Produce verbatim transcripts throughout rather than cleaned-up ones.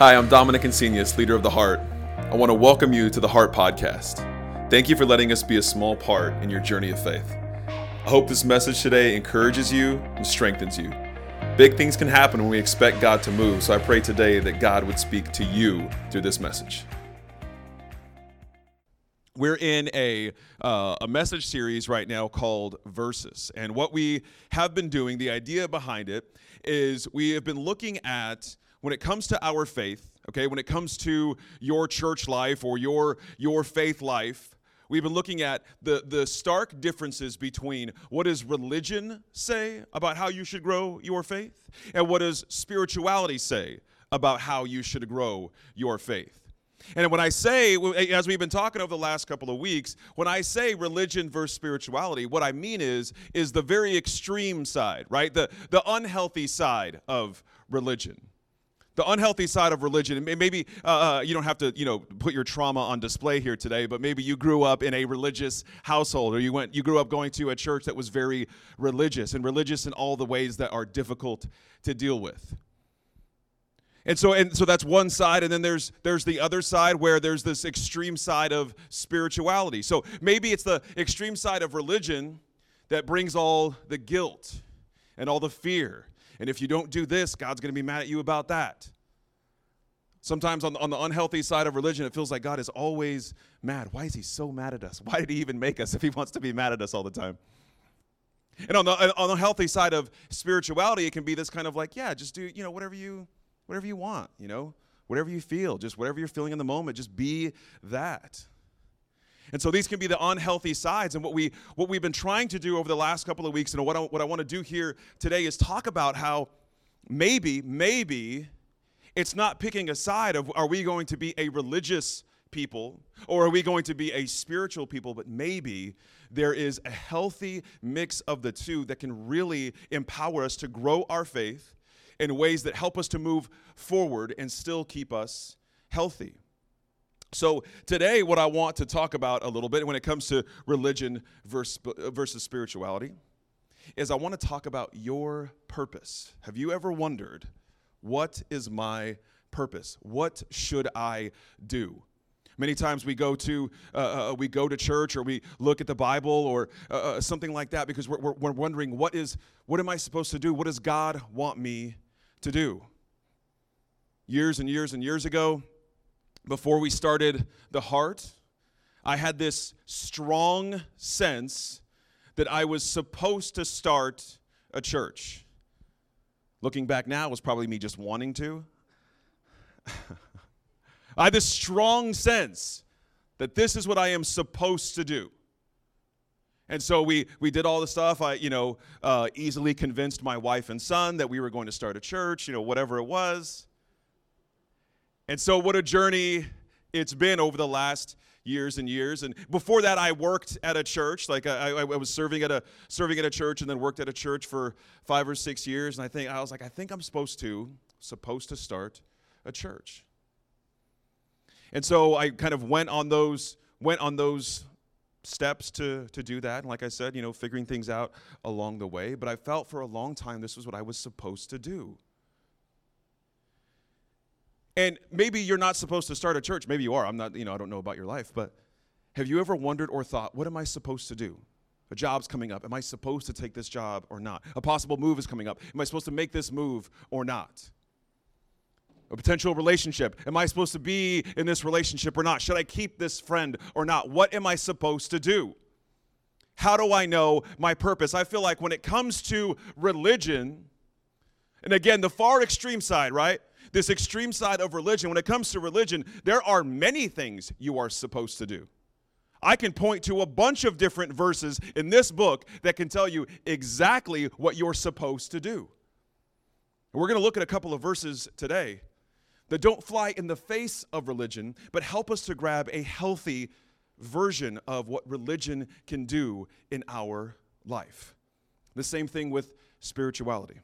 Hi, I'm Dominic Insinius, leader of the Heart. I want to welcome you to the Heart Podcast. Thank you for letting us be a small part in your journey of faith. I hope this message today encourages you and strengthens you. Big things can happen when we expect God to move, so I pray today that God would speak to you through this message. We're in a uh, a message series right now called Verses. And what we have been doing, the idea behind it, is we have been looking at, when it comes to our faith, okay, when it comes to your church life or your, your faith life, we've been looking at the, the stark differences between what does religion say about how you should grow your faith and what does spirituality say about how you should grow your faith. And when I say, as we've been talking over the last couple of weeks, when I say religion versus spirituality, what I mean is, is the very extreme side, right? The, the unhealthy side of religion. The unhealthy side of religion, and maybe uh, you don't have to, you know, put your trauma on display here today, but maybe you grew up in a religious household, or you went, you grew up going to a church that was very religious, and religious in all the ways that are difficult to deal with. And so, and so that's one side, and then there's there's the other side where there's this extreme side of spirituality. So maybe it's the extreme side of religion that brings all the guilt and all the fear. And if you don't do this, God's going to be mad at you about that. Sometimes on the, on the unhealthy side of religion, it feels like God is always mad. Why is he so mad at us? Why did he even make us if he wants to be mad at us all the time? And on the on the healthy side of spirituality, it can be this kind of like, yeah, just do, you know, whatever you whatever you want, you know, whatever you feel, just whatever you're feeling in the moment, just be that. And so these can be the unhealthy sides. And what, we, what we've been trying to do over the last couple of weeks, and what I, what I want to do here today is talk about how maybe, maybe it's not picking a side of, are we going to be a religious people or are we going to be a spiritual people? But maybe there is a healthy mix of the two that can really empower us to grow our faith in ways that help us to move forward and still keep us healthy. So today what I want to talk about a little bit when it comes to religion versus, versus spirituality is I want to talk about your purpose. Have you ever wondered, what is my purpose? What should I do? Many times we go to uh, we go to church or we look at the Bible or uh, something like that because we're, we're, we're wondering, what is what am I supposed to do? What does God want me to do? Years and years and years ago, before we started the Heart, I had this strong sense that I was supposed to start a church. Looking back now, it was probably me just wanting to. I had this strong sense that this is what I am supposed to do. And so we we did all the stuff. I, you know, uh, easily convinced my wife and son that we were going to start a church, you know, whatever it was. And so what a journey it's been over the last years and years. And before that, I worked at a church. Like I, I was serving at a serving at a church and then worked at a church for five or six years. And I think I was like, I think I'm supposed to, supposed to start a church. And so I kind of went on those went on those steps to, to do that. And like I said, you know, figuring things out along the way. But I felt for a long time this was what I was supposed to do. And maybe you're not supposed to start a church. Maybe you are. I'm not, you know, I don't know about your life. But have you ever wondered or thought, what am I supposed to do? A job's coming up. Am I supposed to take this job or not? A possible move is coming up. Am I supposed to make this move or not? A potential relationship. Am I supposed to be in this relationship or not? Should I keep this friend or not? What am I supposed to do? How do I know my purpose? I feel like when it comes to religion, and again, the far extreme side, right? This extreme side of religion, when it comes to religion, there are many things you are supposed to do. I can point to a bunch of different verses in this book that can tell you exactly what you're supposed to do. And we're going to look at a couple of verses today that don't fly in the face of religion, but help us to grab a healthy version of what religion can do in our life. The same thing with spirituality.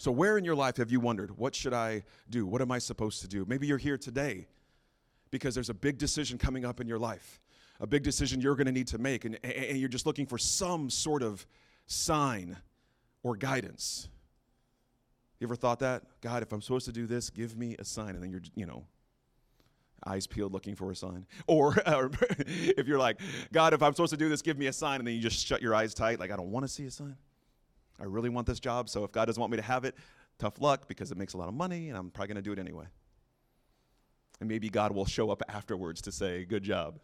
So where in your life have you wondered, what should I do? What am I supposed to do? Maybe you're here today because there's a big decision coming up in your life, a big decision you're going to need to make, and, and you're just looking for some sort of sign or guidance. You ever thought that? God, if I'm supposed to do this, give me a sign. And then you're, you know, eyes peeled looking for a sign. Or uh, if you're like, God, if I'm supposed to do this, give me a sign. And then you just shut your eyes tight. Like, I don't want to see a sign. I really want this job. So if God doesn't want me to have it, tough luck, because it makes a lot of money and I'm probably going to do it anyway. And maybe God will show up afterwards to say, good job.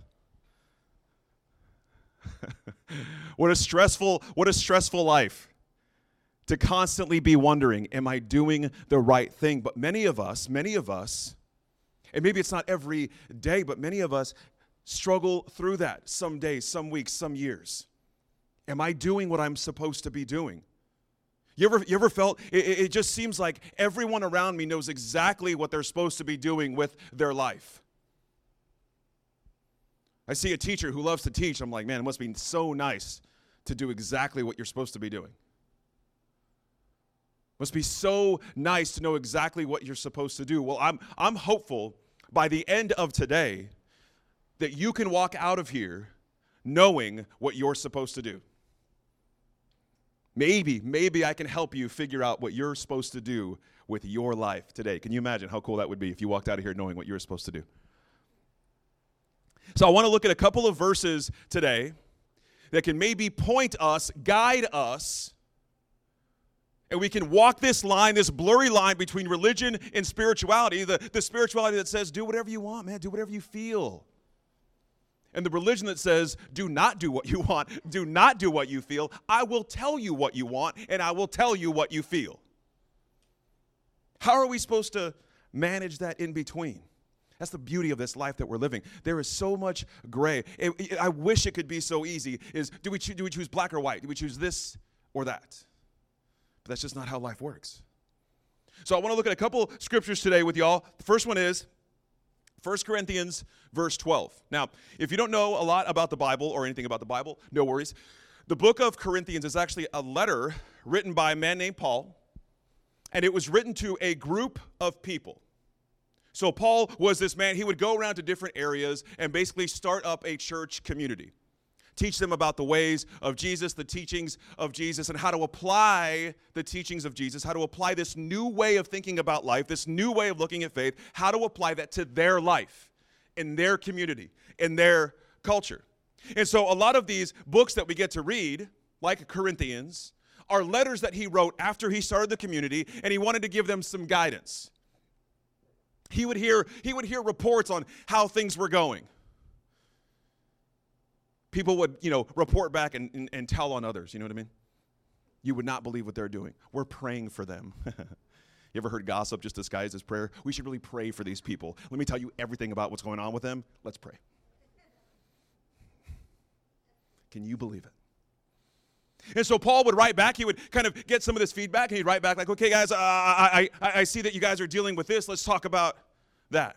What a stressful, what a stressful life. To constantly be wondering, am I doing the right thing? But many of us, many of us, and maybe it's not every day, but many of us struggle through that some days, some weeks, some years. Am I doing what I'm supposed to be doing? You ever, you ever felt, it, it just seems like everyone around me knows exactly what they're supposed to be doing with their life. I see a teacher who loves to teach. I'm like, man, it must be so nice to do exactly what you're supposed to be doing. Must be so nice to know exactly what you're supposed to do. Well, I'm I'm hopeful by the end of today that you can walk out of here knowing what you're supposed to do. Maybe, maybe I can help you figure out what you're supposed to do with your life today. Can you imagine how cool that would be if you walked out of here knowing what you're supposed to do? So I want to look at a couple of verses today that can maybe point us, guide us, and we can walk this line, this blurry line between religion and spirituality, the, the spirituality that says, do whatever you want, man, do whatever you feel. And the religion that says, do not do what you want, do not do what you feel. I will tell you what you want, and I will tell you what you feel. How are we supposed to manage that in between? That's the beauty of this life that we're living. There is so much gray. It, it, I wish it could be so easy. Is do we, cho- do we choose black or white? Do we choose this or that? But that's just not how life works. So I want to look at a couple scriptures today with y'all. The first one is First Corinthians verse twelve. Now, if you don't know a lot about the Bible or anything about the Bible, no worries. The book of Corinthians is actually a letter written by a man named Paul, and it was written to a group of people. So Paul was this man. He would go around to different areas and basically start up a church community, teach them about the ways of Jesus, the teachings of Jesus, and how to apply the teachings of Jesus, how to apply this new way of thinking about life, this new way of looking at faith, how to apply that to their life, in their community, in their culture. And so a lot of these books that we get to read, like Corinthians, are letters that he wrote after he started the community, and he wanted to give them some guidance. He would hear, he would hear reports on how things were going. People would, you know, report back and, and, and tell on others. You know what I mean? You would not believe what they're doing. We're praying for them. You ever heard gossip just disguised as prayer? We should really pray for these people. Let me tell you everything about what's going on with them. Let's pray. Can you believe it? And so Paul would write back. He would kind of get some of this feedback, and he'd write back like, okay, guys, uh, I, I, I see that you guys are dealing with this. Let's talk about that.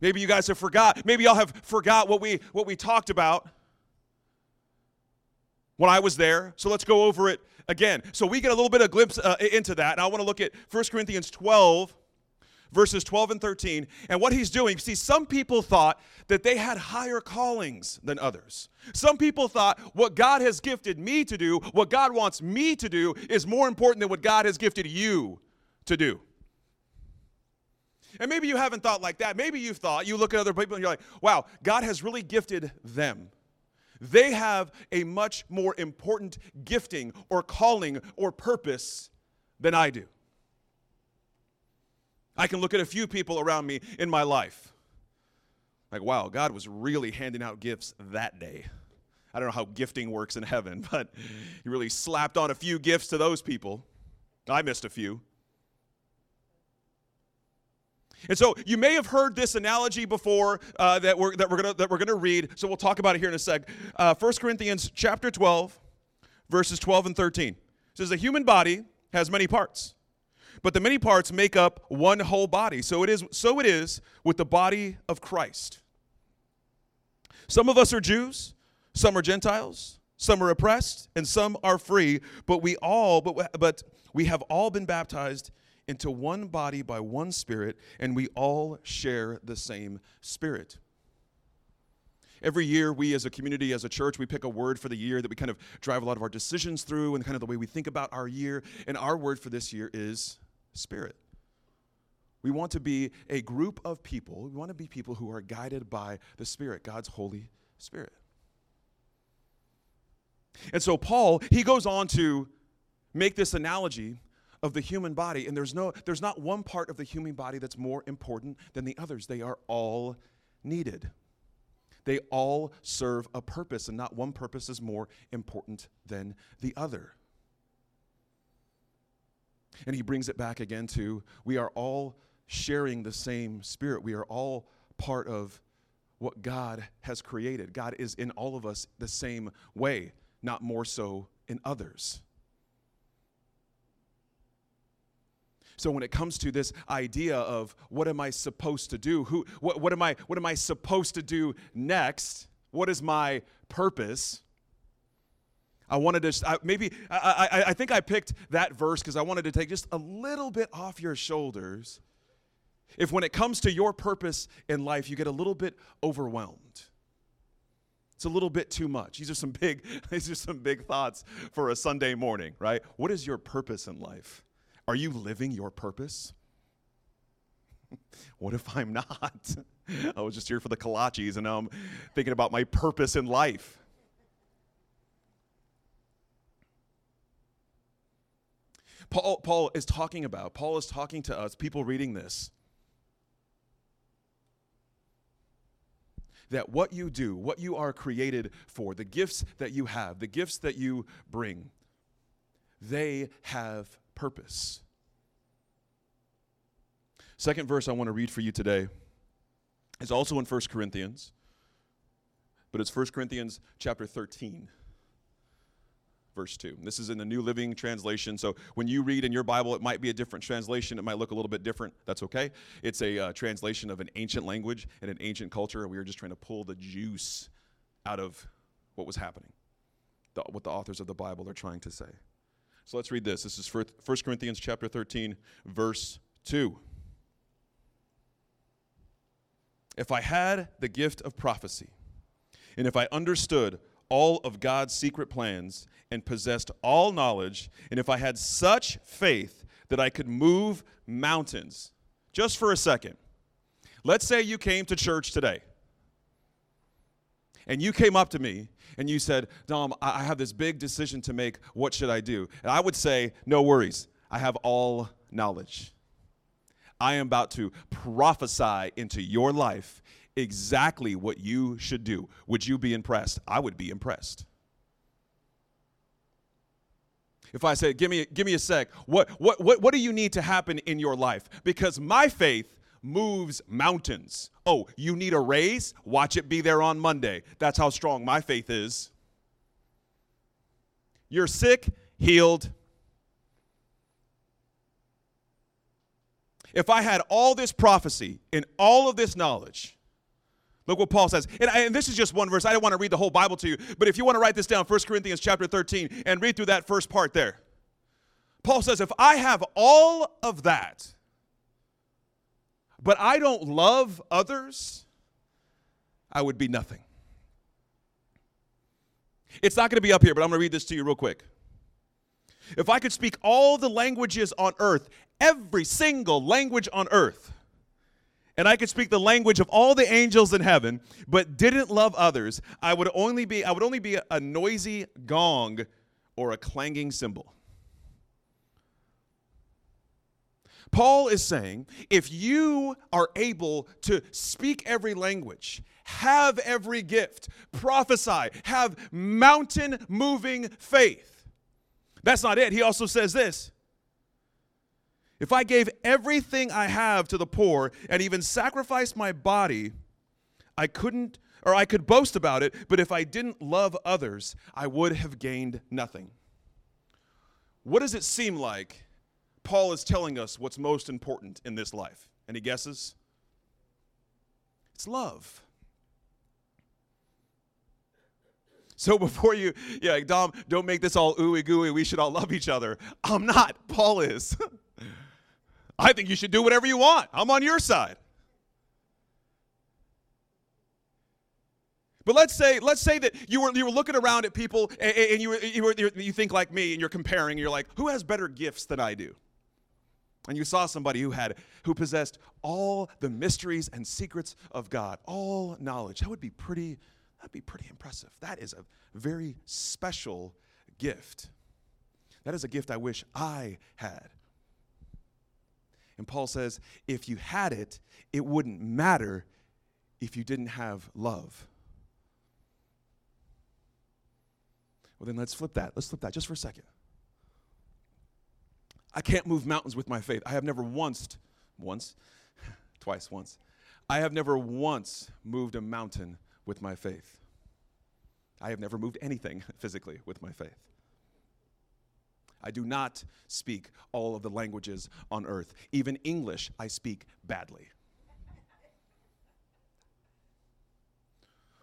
Maybe you guys have forgot. Maybe y'all have forgot what we what we talked about when I was there. So let's go over it again. So we get a little bit of glimpse uh, into that. And I want to look at First Corinthians twelve, verses twelve and thirteen. And what he's doing, see, some people thought that they had higher callings than others. Some people thought what God has gifted me to do, what God wants me to do, is more important than what God has gifted you to do. And maybe you haven't thought like that. Maybe you've thought, you look at other people and you're like, wow, God has really gifted them. They have a much more important gifting or calling or purpose than I do. I can look at a few people around me in my life. Like, wow, God was really handing out gifts that day. I don't know how gifting works in heaven, but he really slapped on a few gifts to those people. I missed a few. And so you may have heard this analogy before uh, that we're that we're gonna that we're gonna read. So we'll talk about it here in a sec. Uh, First Corinthians chapter twelve, verses twelve and thirteen. It says the human body has many parts, but the many parts make up one whole body. So it is so it is with the body of Christ. Some of us are Jews, some are Gentiles, some are oppressed, and some are free. But we all but but we have all been baptized into one body by one Spirit, and we all share the same Spirit. Every year we as a community, as a church, we pick a word for the year that we kind of drive a lot of our decisions through and kind of the way we think about our year. And our word for this year is Spirit. We want to be a group of people. We want to be people who are guided by the Spirit, God's Holy Spirit. And so Paul, he goes on to make this analogy of the human body, and there's no, there's not one part of the human body that's more important than the others. They are all needed. They all serve a purpose, and not one purpose is more important than the other. And he brings it back again to, we are all sharing the same Spirit. We are all part of what God has created. God is in all of us the same way, not more so in others. So when it comes to this idea of what am I supposed to do? Who what what am I what am I supposed to do next? What is my purpose? I wanted to, I, maybe, I, I, I think I picked that verse because I wanted to take just a little bit off your shoulders. If when it comes to your purpose in life, you get a little bit overwhelmed. It's a little bit too much. These are some big, these are some big thoughts for a Sunday morning, right? What is your purpose in life? Are you living your purpose? What if I'm not? I was just here for the kolaches, and now I'm thinking about my purpose in life. Paul, Paul is talking about, Paul is talking to us, people reading this, that what you do, what you are created for, the gifts that you have, the gifts that you bring, they have purpose. Second verse I want to read for you today is also in First Corinthians, but it's First Corinthians chapter thirteen. Verse two. This is in the New Living Translation. So when you read in your Bible, it might be a different translation. It might look a little bit different. That's okay. It's a uh, translation of an ancient language and an ancient culture. And we were just trying to pull the juice out of what was happening, the, what the authors of the Bible are trying to say. So let's read this. This is First Corinthians chapter thirteen, verse two. If I had the gift of prophecy, and if I understood all of God's secret plans and possessed all knowledge, and if I had such faith that I could move mountains, just for a second, let's say you came to church today, and you came up to me, and you said, Dom, I have this big decision to make, what should I do? And I would say, no worries, I have all knowledge. I am about to prophesy into your life exactly what you should do. Would you be impressed? I would be impressed. If I said, give me, give me a sec, what, what, what, what do you need to happen in your life? Because my faith moves mountains. Oh, you need a raise? Watch it be there on Monday. That's how strong my faith is. You're sick, healed. If I had all this prophecy and all of this knowledge, look what Paul says. And, and this is just one verse. I don't want to read the whole Bible to you, but if you want to write this down, First Corinthians chapter thirteen, and read through that first part there. Paul says, if I have all of that, but I don't love others, I would be nothing. It's not going to be up here, but I'm going to read this to you real quick. If I could speak all the languages on earth, every single language on earth, and I could speak the language of all the angels in heaven, but didn't love others, I would only be, I would only be a noisy gong or a clanging cymbal. Paul is saying, if you are able to speak every language, have every gift, prophesy, have mountain-moving faith. That's not it. He also says this. If I gave everything I have to the poor and even sacrificed my body, I couldn't, or I could boast about it, but if I didn't love others, I would have gained nothing. What does it seem like Paul is telling us what's most important in this life? Any guesses? It's love. So before you, yeah, Dom, don't make this all ooey gooey, we should all love each other. I'm not. Paul is. I think you should do whatever you want. I'm on your side. But let's say let's say that you were you were looking around at people and, and you you were, you think like me and you're comparing. And you're like, who has better gifts than I do? And you saw somebody who had who possessed all the mysteries and secrets of God, all knowledge. That would be pretty. That'd be pretty impressive. That is a very special gift. That is a gift I wish I had. And Paul says, if you had it, it wouldn't matter if you didn't have love. Well, then let's flip that. Let's flip that just for a second. I can't move mountains with my faith. I have never once, once, twice, once. I have never once moved a mountain with my faith. I have never moved anything physically with my faith. I do not speak all of the languages on earth. Even English, I speak badly.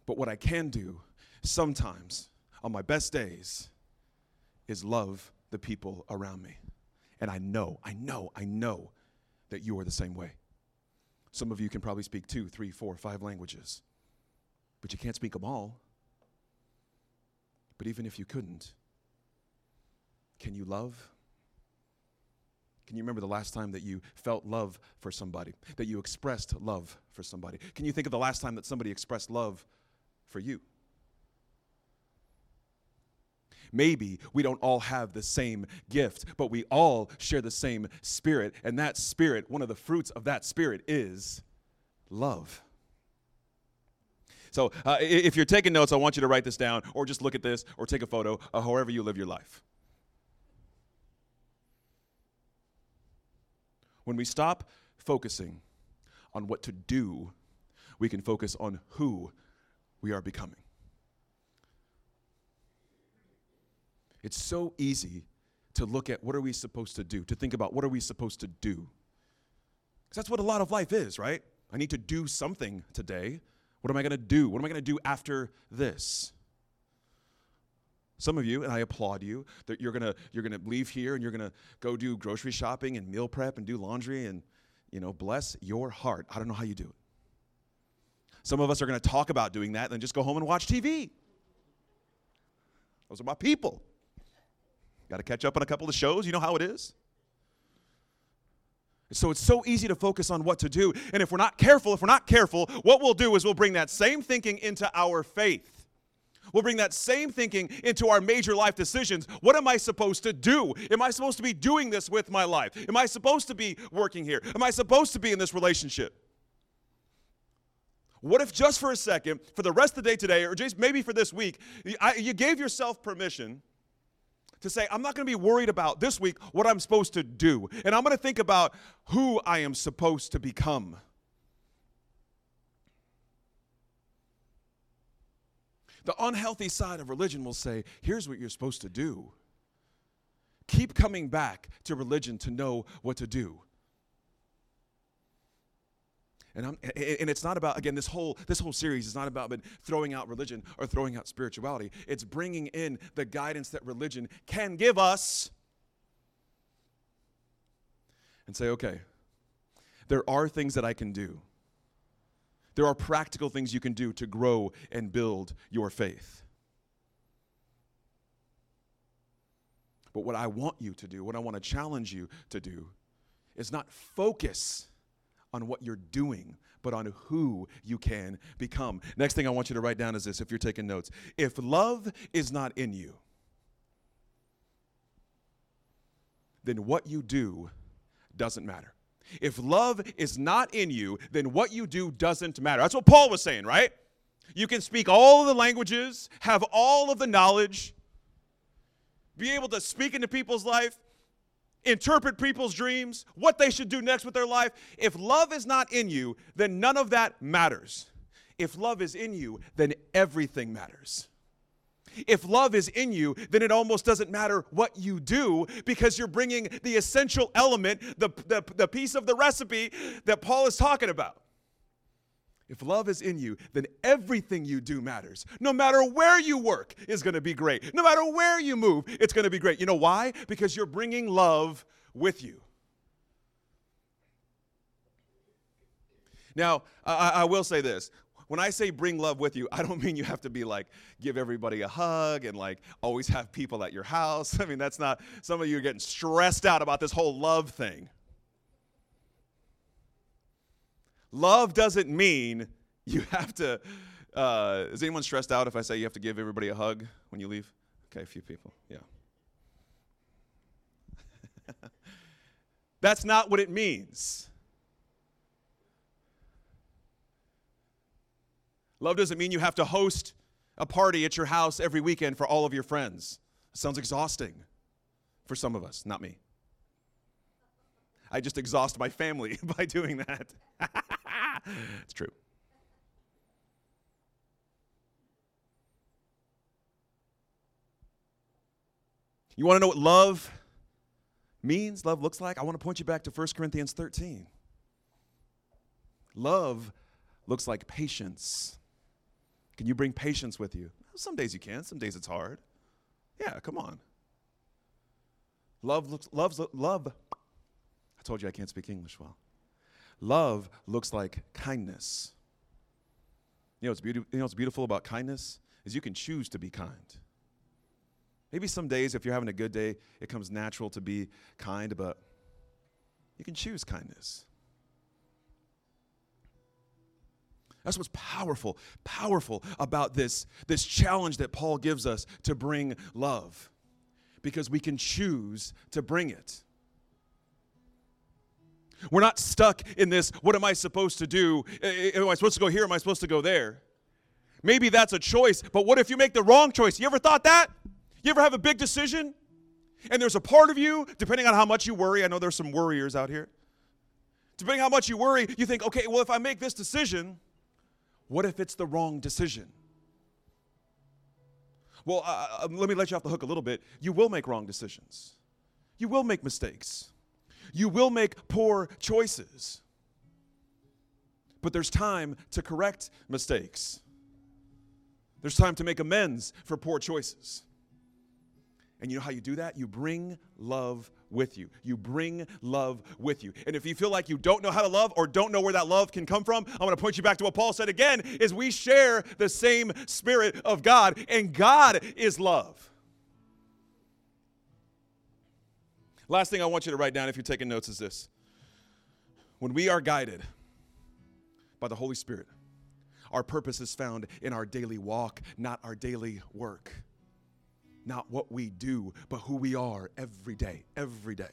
But what I can do sometimes on my best days is love the people around me. And I know, I know, I know that you are the same way. Some of you can probably speak two, three, four, five languages, but you can't speak them all. But even if you couldn't, can you love? Can you remember the last time that you felt love for somebody, that you expressed love for somebody? Can you think of the last time that somebody expressed love for you? Maybe we don't all have the same gift, but we all share the same spirit, and that spirit, one of the fruits of that spirit is love. So uh, if you're taking notes, I want you to write this down, or just look at this, or take a photo, or however you live your life. When we stop focusing on what to do, we can focus on who we are becoming. It's so easy to look at what are we supposed to do, to think about what are we supposed to do. Because that's what a lot of life is, right? I need to do something today. What am I going to do? What am I going to do after this? Some of you, and I applaud you, that you're gonna you're gonna leave here and you're gonna go do grocery shopping and meal prep and do laundry and, you know, bless your heart. I don't know how you do it. Some of us are gonna talk about doing that and then just go home and watch T V. Those are my people. Got to catch up on a couple of shows. You know how it is. So it's so easy to focus on what to do, and if we're not careful, if we're not careful, what we'll do is we'll bring that same thinking into our faith. We'll bring that same thinking into our major life decisions. What am I supposed to do? Am I supposed to be doing this with my life? Am I supposed to be working here? Am I supposed to be in this relationship? What if just for a second, for the rest of the day today, or just maybe for this week, I, you gave yourself permission to say, I'm not going to be worried about this week what I'm supposed to do, and I'm going to think about who I am supposed to become. The unhealthy side of religion will say, here's what you're supposed to do. Keep coming back to religion to know what to do. And I'm, and it's not about, again, this whole this whole series is not about throwing out religion or throwing out spirituality. It's bringing in the guidance that religion can give us and say, okay, there are things that I can do. There are practical things you can do to grow and build your faith. But what I want you to do, what I want to challenge you to do, is not focus on what you're doing, but on who you can become. Next thing I want you to write down is this, if you're taking notes. If love is not in you, then what you do doesn't matter. If love is not in you, then what you do doesn't matter. That's what Paul was saying, right? You can speak all of the languages, have all of the knowledge, be able to speak into people's life, interpret people's dreams, what they should do next with their life. If love is not in you, then none of that matters. If love is in you, then everything matters. If love is in you, then it almost doesn't matter what you do because you're bringing the essential element, the, the, the piece of the recipe that Paul is talking about. If love is in you, then everything you do matters. No matter where you work is going to be great. No matter where you move, it's going to be great. You know why? Because you're bringing love with you. Now, I, I will say this. when I say bring love with you, I don't mean you have to be like, give everybody a hug and like always have people at your house. I mean, that's not, some of you are getting stressed out about this whole love thing. Love doesn't mean you have to, uh, is anyone stressed out if I say you have to give everybody a hug when you leave? Okay, a few people, yeah. That's not what it means. Love doesn't mean you have to host a party at your house every weekend for all of your friends. It sounds exhausting for some of us, not me. I just exhaust my family by doing that. It's true. You want to know what love means, love looks like? I want to point you back to First Corinthians thirteen. Love looks like patience. Can you bring patience with you? Some days you can. Some days it's hard. Yeah, come on. Love looks, love's, love, I told you I can't speak English well. Love looks like kindness. You know what's, beauti- you know what's beautiful about kindness? Is you can choose to be kind. Maybe some days, if you're having a good day, it comes natural to be kind, but you can choose kindness. That's what's powerful, powerful about this, this challenge that Paul gives us to bring love, because we can choose to bring it. We're not stuck in this, what am I supposed to do? Am I supposed to go here? Am I supposed to go there? Maybe that's a choice, but what if you make the wrong choice? You ever thought that? You ever have a big decision, and there's a part of you, depending on how much you worry, I know there's some worriers out here, depending on how much you worry, you think, okay, well, if I make this decision, what if it's the wrong decision? Well, uh, let me let you off the hook a little bit. You will make wrong decisions. You will make mistakes. You will make poor choices. But there's time to correct mistakes. There's time to make amends for poor choices. And you know how you do that? You bring love with you. You bring love with you. And if you feel like you don't know how to love or don't know where that love can come from, I'm going to point you back to what Paul said again, is we share the same Spirit of God, and God is love. Last thing I want you to write down if you're taking notes is this. When we are guided by the Holy Spirit, our purpose is found in our daily walk, not our daily work. Not what we do, but who we are every day, every day.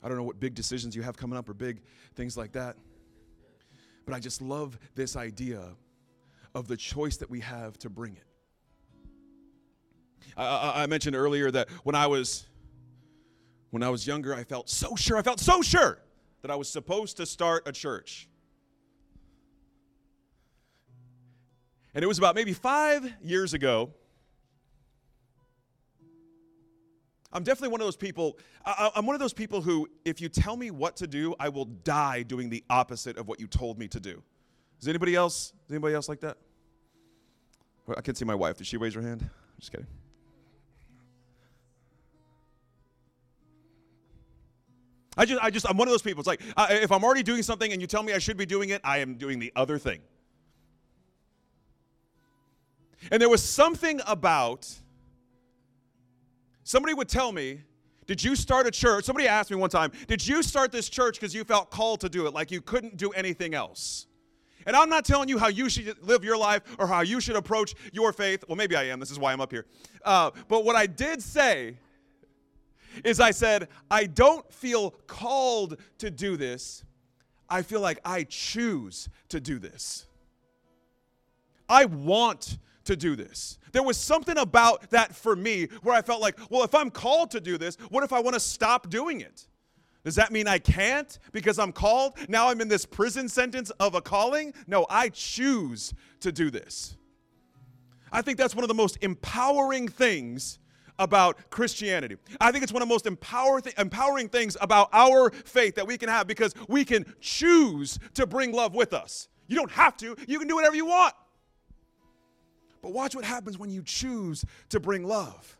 I don't know what big decisions you have coming up or big things like that, but I just love this idea of the choice that we have to bring it. I, I, I mentioned earlier that when I was when I was younger, I felt so sure, I felt so sure that I was supposed to start a church. And it was about maybe five years ago. I'm definitely one of those people, I, I'm one of those people who, if you tell me what to do, I will die doing the opposite of what you told me to do. Is anybody else, is anybody else like that? I can't see my wife. Did she raise her hand? Just kidding. I just, I just, I'm one of those people. It's like, I, if I'm already doing something and you tell me I should be doing it, I am doing the other thing. And there was something about, somebody would tell me, did you start a church? Somebody asked me one time, did you start this church because you felt called to do it, like you couldn't do anything else? And I'm not telling you how you should live your life or how you should approach your faith. Well, maybe I am. This is why I'm up here. Uh, but what I did say is I said, I don't feel called to do this. I feel like I choose to do this. I want to do this. There was something about that for me where I felt like, well, if I'm called to do this, what if I want to stop doing it? Does that mean I can't because I'm called? Now I'm in this prison sentence of a calling? No, I choose to do this. I think that's one of the most empowering things about Christianity. I think it's one of the most empower th- empowering things about our faith that we can have, because we can choose to bring love with us. You don't have to. You can do whatever you want. But watch what happens when you choose to bring love.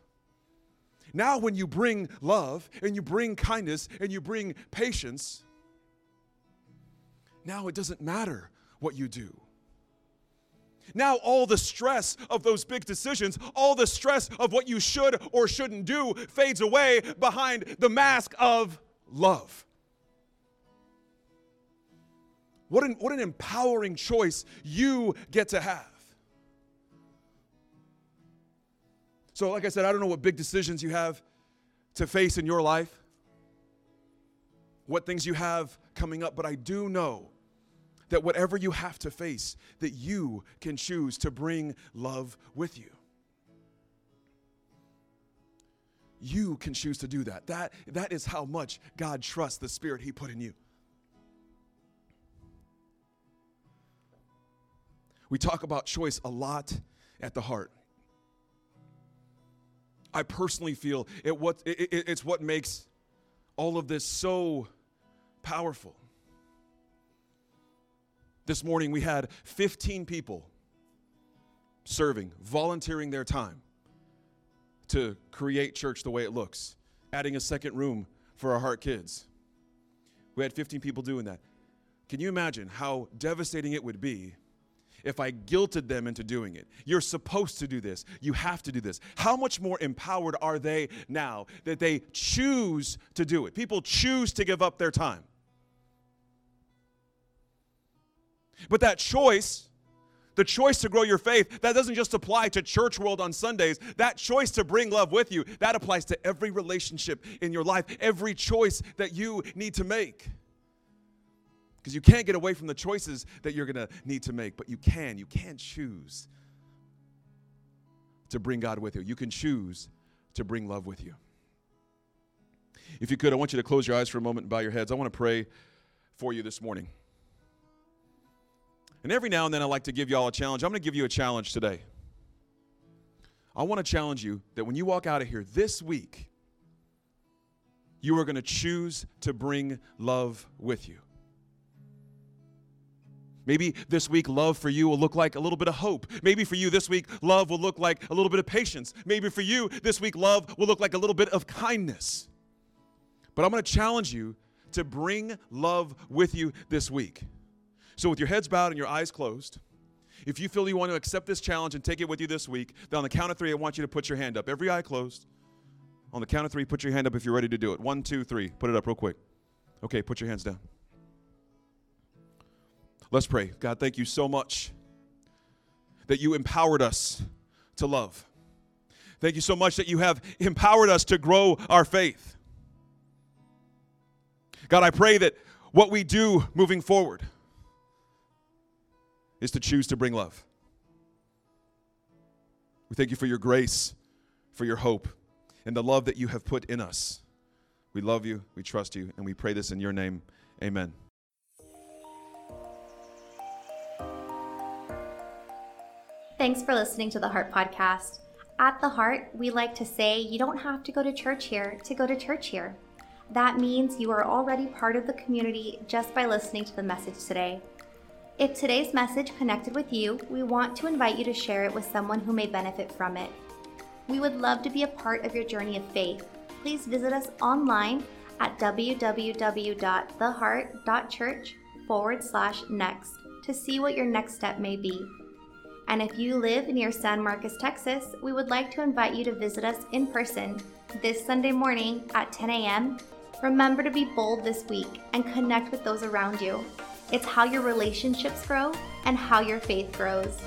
Now when you bring love and you bring kindness and you bring patience, Now it doesn't matter what you do. Now all the stress of those big decisions, all the stress of what you should or shouldn't do fades away behind the mask of love. What an, what an empowering choice you get to have. So like I said, I don't know what big decisions you have to face in your life, what things you have coming up, but I do know that whatever you have to face, that you can choose to bring love with you. You can choose to do that. That, that is how much God trusts the Spirit He put in you. We talk about choice a lot at the Heart. I personally feel it what, it, it, it's what makes all of this so powerful. This morning we had fifteen people serving, volunteering their time to create church the way it looks, adding a second room for our Heart kids. We had fifteen people doing that. Can you imagine how devastating it would be if I guilted them into doing it? You're supposed to do this. You have to do this. How much more empowered are they now that they choose to do it? People choose to give up their time. But that choice, the choice to grow your faith, that doesn't just apply to church world on Sundays. That choice to bring love with you, that applies to every relationship in your life, every choice that you need to make. Because you can't get away from the choices that you're going to need to make, but you can. You can choose to bring God with you. You can choose to bring love with you. If you could, I want you to close your eyes for a moment and bow your heads. I want to pray for you this morning. And every now and then I like to give you all a challenge. I'm going to give you a challenge today. I want to challenge you that when you walk out of here this week, you are going to choose to bring love with you. Maybe this week love for you will look like a little bit of hope. Maybe for you this week love will look like a little bit of patience. Maybe for you this week love will look like a little bit of kindness. But I'm going to challenge you to bring love with you this week. So with your heads bowed and your eyes closed, if you feel you want to accept this challenge and take it with you this week, then on the count of three, I want you to put your hand up. Every eye closed. On the count of three, put your hand up if you're ready to do it. One, two, three. Put it up real quick. Okay, put your hands down. Let's pray. God, thank you so much that you empowered us to love. Thank you so much that you have empowered us to grow our faith. God, I pray that what we do moving forward is to choose to bring love. We thank you for your grace, for your hope, and the love that you have put in us. We love you, we trust you, and we pray this in your name. Amen. Thanks for listening to the Heart Podcast. At the Heart, we like to say you don't have to go to church here to go to church here. That means you are already part of the community just by listening to the message today. If today's message connected with you, we want to invite you to share it with someone who may benefit from it. We would love to be a part of your journey of faith. Please visit us online at www.theheart.church forward slash next to see what your next step may be. And if you live near San Marcos, Texas, we would like to invite you to visit us in person this Sunday morning at ten a.m. Remember to be bold this week and connect with those around you. It's how your relationships grow and how your faith grows.